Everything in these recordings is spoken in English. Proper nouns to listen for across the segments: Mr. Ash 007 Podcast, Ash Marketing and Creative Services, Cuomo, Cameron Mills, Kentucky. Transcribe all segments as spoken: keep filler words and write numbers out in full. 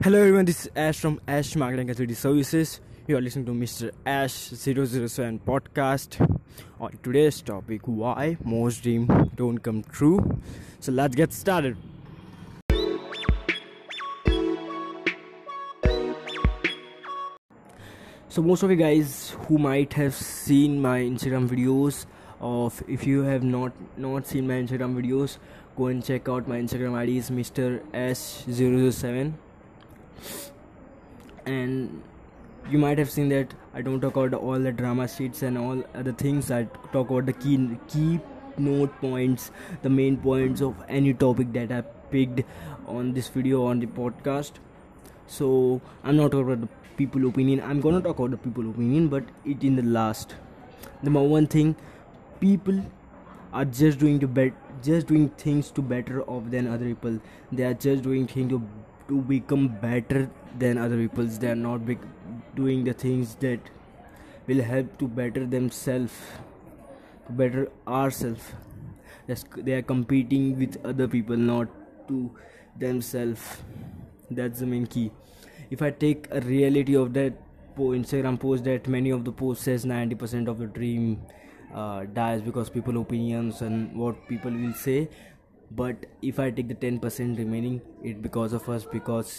Hello everyone, this is Ash from Ash Marketing and Creative Services. You are listening to Mister Ash zero zero seven Podcast. On today's topic, why most dreams don't come true. So let's get started. So most of you guys who might have seen my Instagram videos, of if you have not not seen my Instagram videos, go and check out my Instagram I D is Mister Ash zero zero seven. And you might have seen that I don't talk about all the drama sheets and all other things. I talk about the key key note points, the main points of any topic that I picked on this video, on the podcast. So I'm not talking about the people opinion. I'm gonna talk about the people opinion, but it in the last. The one thing, people are just doing the bet, just doing things to better off than other people. They are just doing things to. to become better than other people. They are not be- doing the things that will help to better themselves, to better ourselves. They are competing with other people, not to themselves. That's the main key. If I take a reality of that po- Instagram post, that many of the posts says ninety percent of the dream uh, dies because people opinions and what people will say. But if I take the ten percent remaining, it because of us, because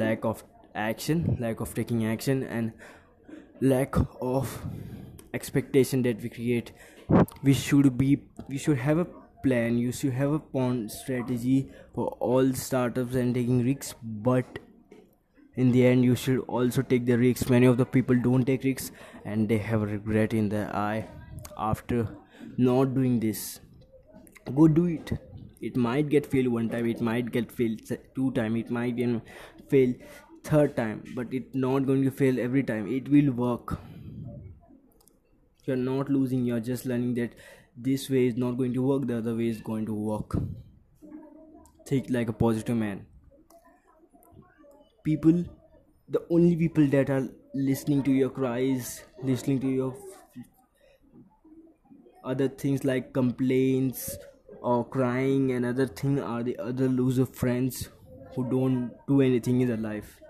lack of action, lack of taking action, and lack of expectation that we create. We should be, we should have a plan. You should have a pawn strategy for all startups and taking risks. But in the end, you should also take the risks. Many of the people don't take risks, and they have regret in their eye after not doing this. Go do it. It might get failed one time, it might get failed two time, it might get failed third time, but it's not going to fail every time. It will work. You're not losing, you're just learning that this way is not going to work, the other way is going to work. Think like a positive man. People, the only people that are listening to your cries, listening to your other things like complaints, or crying and other thing are the other loser friends who don't do anything in their life.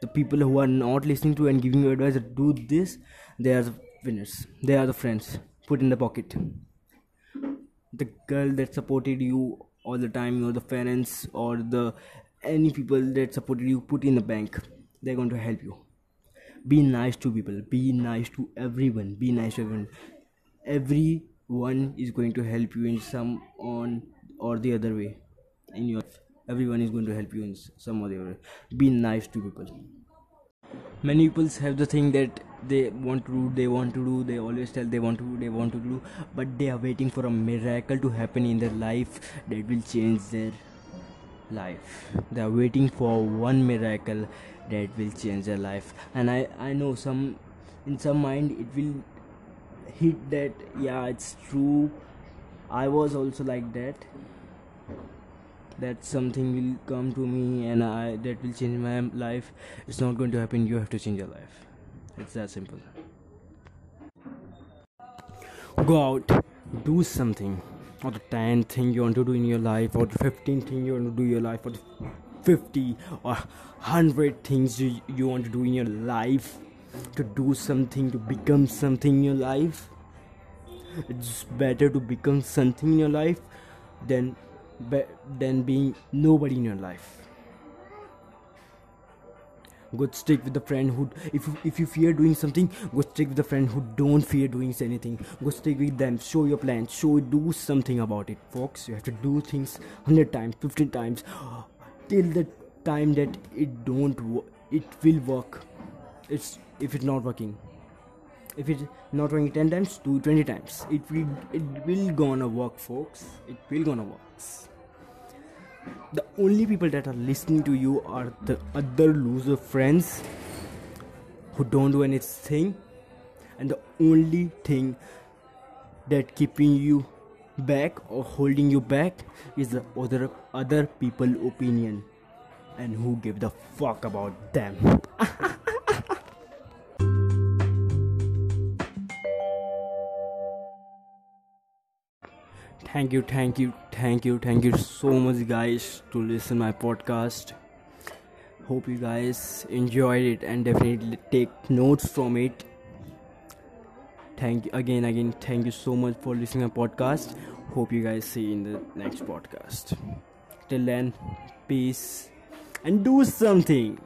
The people who are not listening to and giving you advice to do this, they are the winners. They are the friends. Put in the pocket. The girl that supported you all the time, or the parents, or the any people that supported you, put in the bank. They're going to help you. Be nice to people. Be nice to everyone. Be nice to everyone. Every one is going to help you in some on or the other way in your everyone is going to help you in some or the other way. Be nice to people. Many people have the thing that they want to do, they want to do they always tell they want to do, they want to do, but they are waiting for a miracle to happen in their life that will change their life. They are waiting for one miracle that will change their life. And I, I know some in some mind it will hit that, yeah, it's true, I was also like that, that something will come to me and I that will change my life. It's not going to happen. You have to change your life. It's that simple. Go out, do something, or the tenth thing you want to do in your life, or the fifteenth thing you want to do in your life, or the fifty or one hundred things you, you want to do in your life. To do something, to become something in your life. It's better to become something in your life than be, than being nobody in your life. Go stick with the friend who, if you, if you fear doing something, go stick with the friend who don't fear doing anything. Go stick with them. Show your plan. Show do something about it, folks. You have to do things hundred times, fifty times, till the time that it don't wo- it will work. It's if it's not working, if it's not working ten times, do twenty times. It will, it will gonna work, folks. It will gonna works. The only people that are listening to you are the other loser friends who don't do anything, and the only thing that keeping you back or holding you back is the other other people opinion, and who give the fuck about them. Thank you, thank you, thank you, thank you so much guys to listen my podcast. Hope you guys enjoyed it and definitely take notes from it. Thank you again, again, thank you so much for listening to my podcast. Hope you guys see you in the next podcast. Till then, peace and do something.